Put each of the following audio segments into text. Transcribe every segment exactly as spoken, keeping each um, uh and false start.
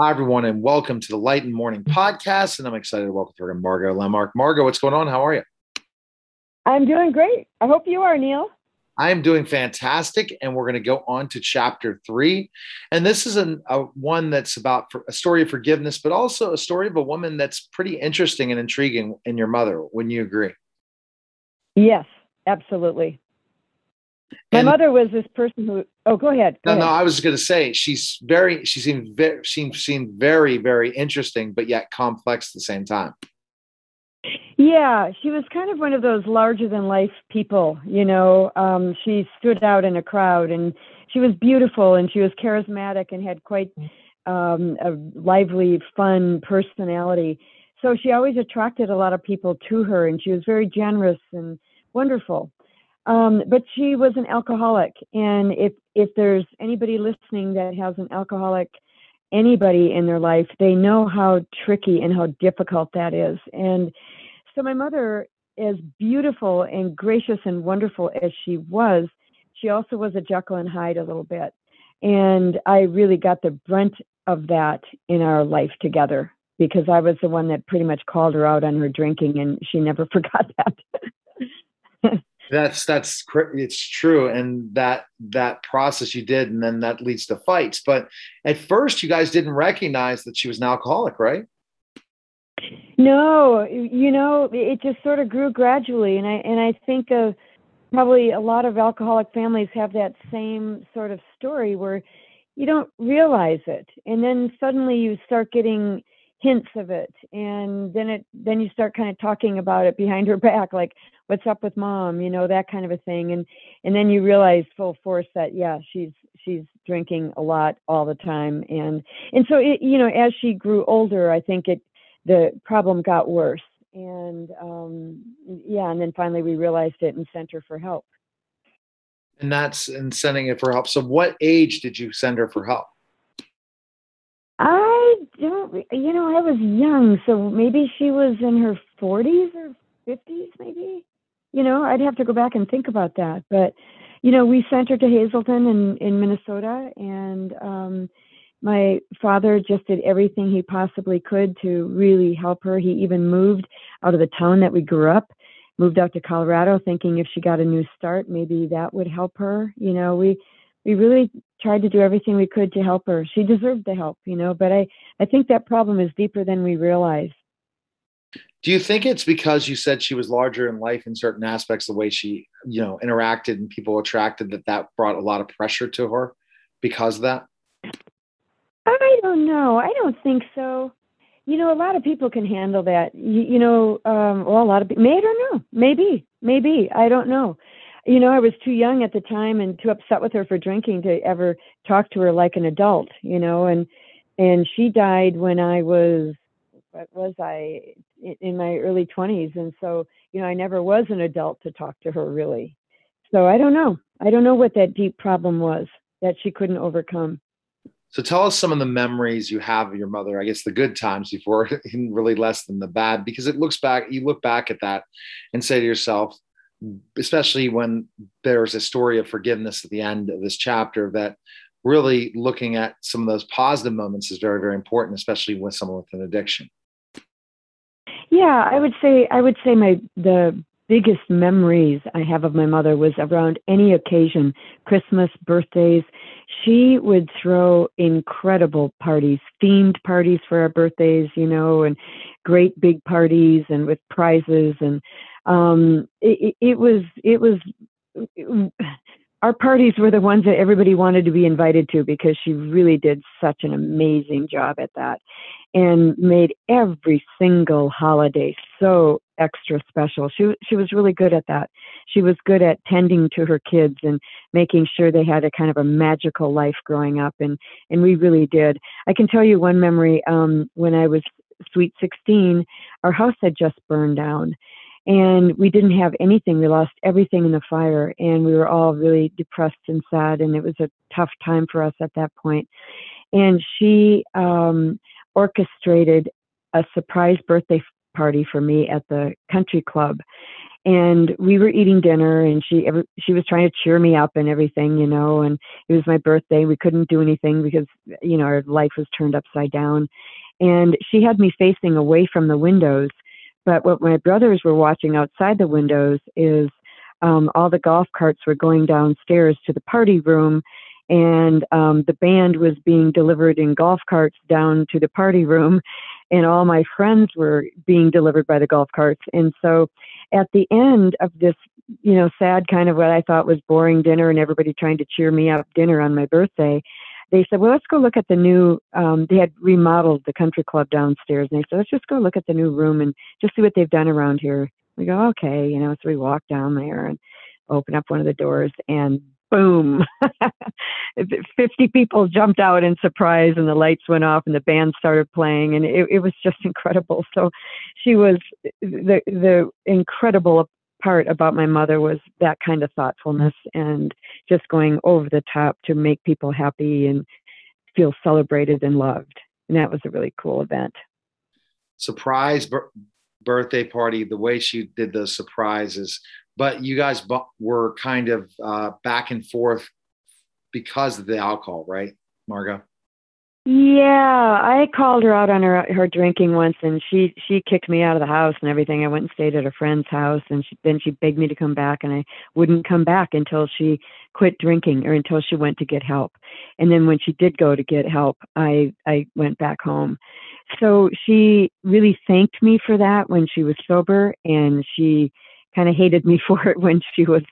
Hi, everyone, and welcome to the Light and Morning Podcast. And I'm excited to welcome to Margo Lemark. Margo, what's going on? How are you? I'm doing great. I hope you are, Neil. I am doing fantastic. And we're going to go on to chapter three. And this is an, a one that's about a story of forgiveness, but also a story of a woman that's pretty interesting and intriguing in your mother. Wouldn't you agree? Yes, absolutely. My and, mother was this person who, oh, go ahead. Go no, ahead. no, I was going to say, she's very, she seemed very, she seemed very, very interesting, but yet complex at the same time. Yeah, she was kind of one of those larger than life people, you know, um, she stood out in a crowd, and she was beautiful, and she was charismatic, and had quite um, a lively, fun personality. So she always attracted a lot of people to her, and she was very generous and wonderful. Um, but she was an alcoholic, and if, if there's anybody listening that has an alcoholic, anybody in their life, they know how tricky and how difficult that is. And so my mother, as beautiful and gracious and wonderful as she was, she also was a Jekyll and Hyde a little bit. And I really got the brunt of that in our life together, because I was the one that pretty much called her out on her drinking, and she never forgot that. That's, that's, it's true. And that, that process you did, and then that leads to fights. But at first you guys didn't recognize that she was an alcoholic, right? No, you know, it just sort of grew gradually. And I, and I think of probably a lot of alcoholic families have that same sort of story where you don't realize it. And then suddenly you start getting hints of it. And then it, then you start kind of talking about it behind her back, like, what's up with mom, you know, that kind of a thing. And, and then you realize full force that, yeah, she's, she's drinking a lot all the time. And, and so, it, you know, as she grew older, I think it, the problem got worse. And, um, yeah. And then finally we realized it and sent her for help. And that's and sending it for help. So what age did you send her for help? I don't, you know, I was young, so maybe she was in her forties or fifties, maybe, you know, I'd have to go back and think about that. But, you know, we sent her to Hazleton in, in Minnesota, and um, my father just did everything he possibly could to really help her. He even moved out of the town that we grew up, moved out to Colorado, thinking if she got a new start, maybe that would help her. You know, we, we really tried to do everything we could to help her. She deserved the help, you know, but I, I think that problem is deeper than we realize. Do you think it's because you said she was larger in life in certain aspects, the way she, you know, interacted and people attracted, that that brought a lot of pressure to her because of that? I don't know. I don't think so. You know, a lot of people can handle that. You, you know, um, well, a lot of people, I don't know. Maybe, maybe, I don't know. You know, I was too young at the time and too upset with her for drinking to ever talk to her like an adult, you know, and, and she died when I was, what was I, in my early twenties. And so, you know, I never was an adult to talk to her really. So I don't know. I don't know what that deep problem was that she couldn't overcome. So tell us some of the memories you have of your mother, I guess the good times before, and really less than the bad, because it looks back, you look back at that and say to yourself, especially when there's a story of forgiveness at the end of this chapter, that really looking at some of those positive moments is very, very important, especially with someone with an addiction. Yeah, I would say, I would say my, the biggest memories I have of my mother was around any occasion, Christmas, birthdays. She would throw incredible parties, themed parties for our birthdays, you know, and great big parties and with prizes. And, um, it, it was, it was, it, our parties were the ones that everybody wanted to be invited to, because she really did such an amazing job at that and made every single holiday so extra special. She, she was really good at that. She was good at tending to her kids and making sure they had a kind of a magical life growing up. And, and we really did. I can tell you one memory, um, when I was sweet sixteen, our house had just burned down. And we didn't have anything. We lost everything in the fire, and we were all really depressed and sad. And it was a tough time for us at that point. And she um, orchestrated a surprise birthday party for me at the country club. And we were eating dinner, and she ever, she was trying to cheer me up and everything, you know, and it was my birthday. We couldn't do anything because, you know, our life was turned upside down. And she had me facing away from the windows. But what my brothers were watching outside the windows is um, all the golf carts were going downstairs to the party room, and um, the band was being delivered in golf carts down to the party room, and all my friends were being delivered by the golf carts. And so at the end of this, you know, sad kind of what I thought was boring dinner and everybody trying to cheer me up dinner on my birthday, they said, well, let's go look at the new, um, they had remodeled the country club downstairs. And they said, let's just go look at the new room and just see what they've done around here. We go, okay, you know, so we walk down there and open up one of the doors, and boom, fifty people jumped out in surprise, and the lights went off and the band started playing, and it, it was just incredible. So she was, the the incredible part about my mother was that kind of thoughtfulness and just going over the top to make people happy and feel celebrated and loved. And that was a really cool event. Surprise b- birthday party, the way she did those surprises. But you guys b- were kind of uh, back and forth because of the alcohol, right, Margo? Yeah, I called her out on her her drinking once, and she, she kicked me out of the house and everything. I went and stayed at a friend's house, and she, then she begged me to come back, and I wouldn't come back until she quit drinking or until she went to get help. And then when she did go to get help, I, I went back home. So she really thanked me for that when she was sober, and she kind of hated me for it when she was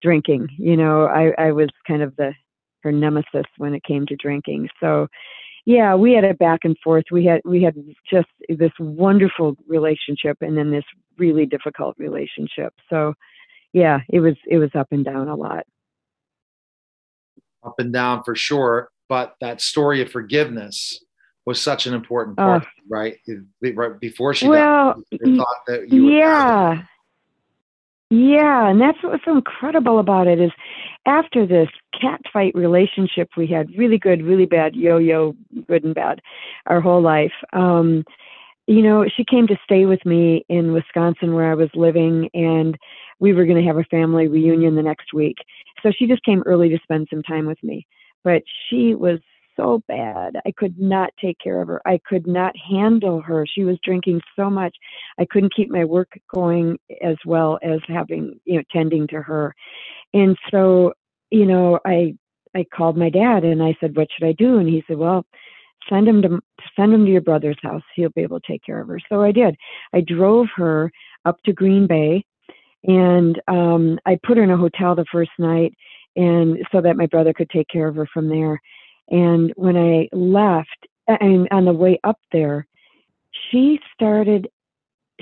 drinking. You know, I, I was kind of the her nemesis when it came to drinking. So yeah, we had a back and forth. We had we had just this wonderful relationship, and then this really difficult relationship. So yeah, it was it was up and down a lot. Up and down for sure. But that story of forgiveness was such an important part, oh. right? Right before she well, died, you thought that you would yeah. die. Yeah, and that's what was so incredible about it is after this catfight relationship we had, really good, really bad, yo-yo, good and bad, our whole life, um, you know, she came to stay with me in Wisconsin where I was living, and we were going to have a family reunion the next week. So she just came early to spend some time with me. But she was so bad. I could not take care of her. I could not handle her. She was drinking so much. I couldn't keep my work going as well as having, you know, tending to her. And so, you know, I, I called my dad and I said, what should I do? And he said, well, send him to, send him to your brother's house. He'll be able to take care of her. So I did. I drove her up to Green Bay, and um, I put her in a hotel the first night, and so that my brother could take care of her from there. And when I left, and on the way up there, she started,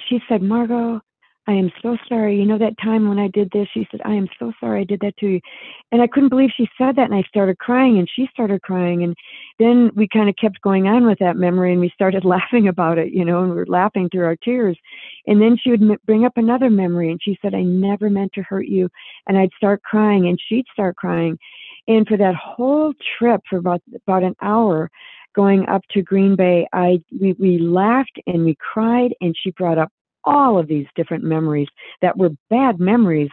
she said, Margo, I am so sorry. You know, that time when I did this, she said, I am so sorry I did that to you. And I couldn't believe she said that. And I started crying, and she started crying. And then we kind of kept going on with that memory, and we started laughing about it, you know, and we were laughing through our tears. And then she would m- bring up another memory, and she said, I never meant to hurt you. And I'd start crying, and she'd start crying. And for that whole trip, for about about an hour going up to Green Bay, I we, we laughed and we cried, and she brought up all of these different memories that were bad memories,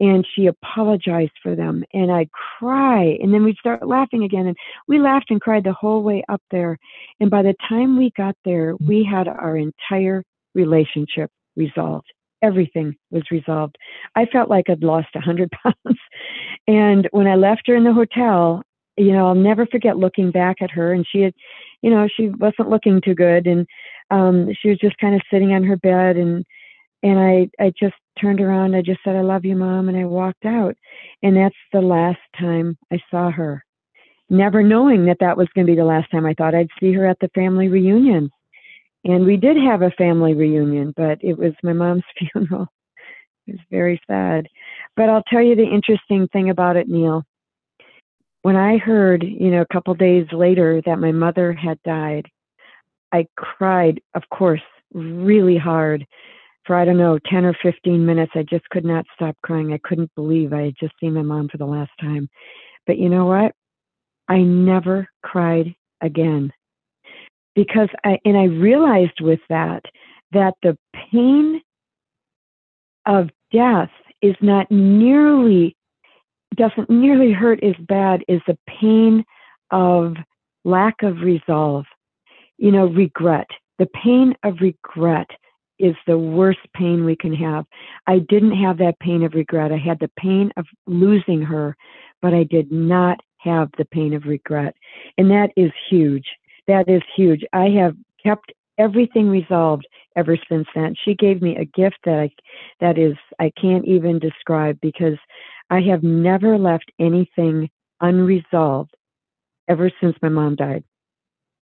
and she apologized for them. And I'd cry, and then we'd start laughing again. And we laughed and cried the whole way up there. And by the time we got there, we had our entire relationship resolved. Everything was resolved. I felt like I'd lost one hundred pounds. And when I left her in the hotel, you know, I'll never forget looking back at her. And she had, you know, she wasn't looking too good. And um, she was just kind of sitting on her bed. And and I, I just turned around. I just said, I love you, Mom. And I walked out. And that's the last time I saw her, never knowing that that was going to be the last time. I thought I'd see her at the family reunion. And we did have a family reunion, but it was my mom's funeral. It was very sad. But I'll tell you the interesting thing about it, Neil. When I heard, you know, a couple days later that my mother had died, I cried, of course, really hard for, I don't know, ten or fifteen minutes. I just could not stop crying. I couldn't believe I had just seen my mom for the last time. But you know what? I never cried again. Because I, and I realized with that, that the pain of death is not nearly, doesn't nearly hurt as bad as the pain of lack of resolve, you know, regret. The pain of regret is the worst pain we can have. I didn't have that pain of regret. I had the pain of losing her, but I did not have the pain of regret. And that is huge. That is huge. I have kept everything resolved ever since then. She gave me a gift that I, that is, I can't even describe, because I have never left anything unresolved ever since my mom died.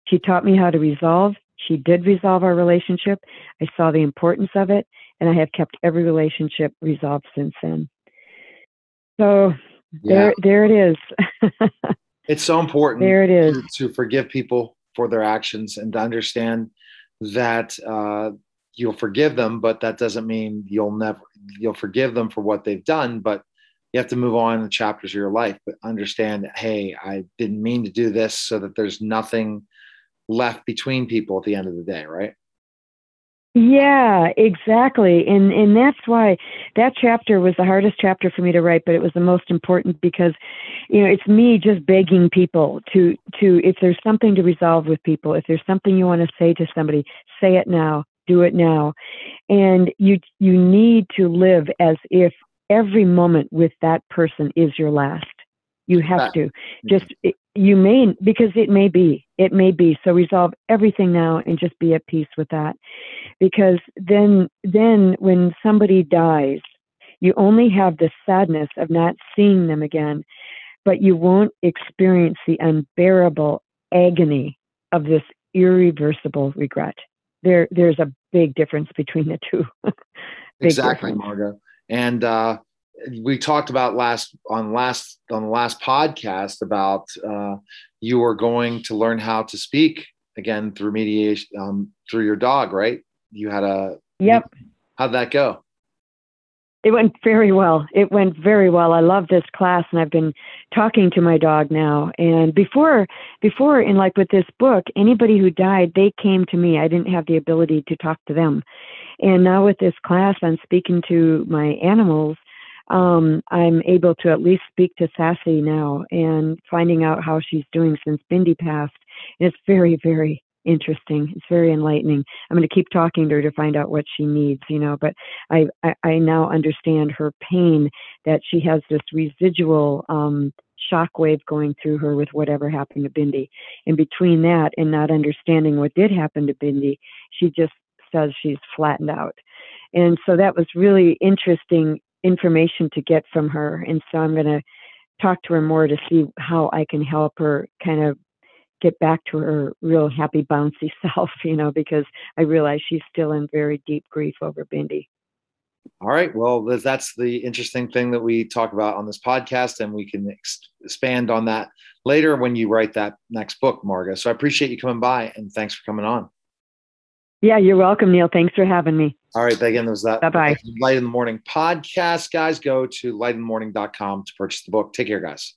She taught me how to resolve. She did resolve our relationship. I saw the importance of it, and I have kept every relationship resolved since then. So yeah. there, there it is. It's so important. There it is. To, to forgive people for their actions, and to understand that uh, you'll forgive them, but that doesn't mean you'll never, you'll forgive them for what they've done, but you have to move on in the chapters of your life, but understand, hey, I didn't mean to do this, so that there's nothing left between people at the end of the day, right? Yeah, exactly. And and that's why that chapter was the hardest chapter for me to write, but it was the most important, because, you know, it's me just begging people to, to if there's something to resolve with people, if there's something you want to say to somebody, say it now, do it now. And you you need to live as if every moment with that person is your last. You have to just, you may, because it may be, it may be. So resolve everything now and just be at peace with that. Because then, then when somebody dies, you only have the sadness of not seeing them again, but you won't experience the unbearable agony of this irreversible regret. There, there's a big difference between the two. Exactly, difference. Margo. And, uh, we talked about last on last on the last podcast about uh, you are going to learn how to speak again through mediation, um, through your dog, right? You had a yep. How'd that go? It went very well. It went very well. I love this class, and I've been talking to my dog now. And before, before, in like with this book, anybody who died, they came to me. I didn't have the ability to talk to them, and now with this class, I'm speaking to my animals. Um, I'm able to at least speak to Sassy now, and finding out how she's doing since Bindi passed. And it's very, very interesting. It's very enlightening. I'm going to keep talking to her to find out what she needs, you know, but I, I, I now understand her pain, that she has this residual, um, shockwave going through her with whatever happened to Bindi. And between that and not understanding what did happen to Bindi, she just says she's flattened out. And so that was really interesting information to get from her. And so I'm going to talk to her more to see how I can help her kind of get back to her real happy, bouncy self, you know, because I realize she's still in very deep grief over Bindi. All right. Well, that's the interesting thing that we talk about on this podcast, and we can ex- expand on that later when you write that next book, Margo. So I appreciate you coming by, and thanks for coming on. Yeah, you're welcome, Neil. Thanks for having me. All right. Again, there's that. Bye-bye. Light in the Morning podcast, guys. Go to light in the morning dot com to purchase the book. Take care, guys.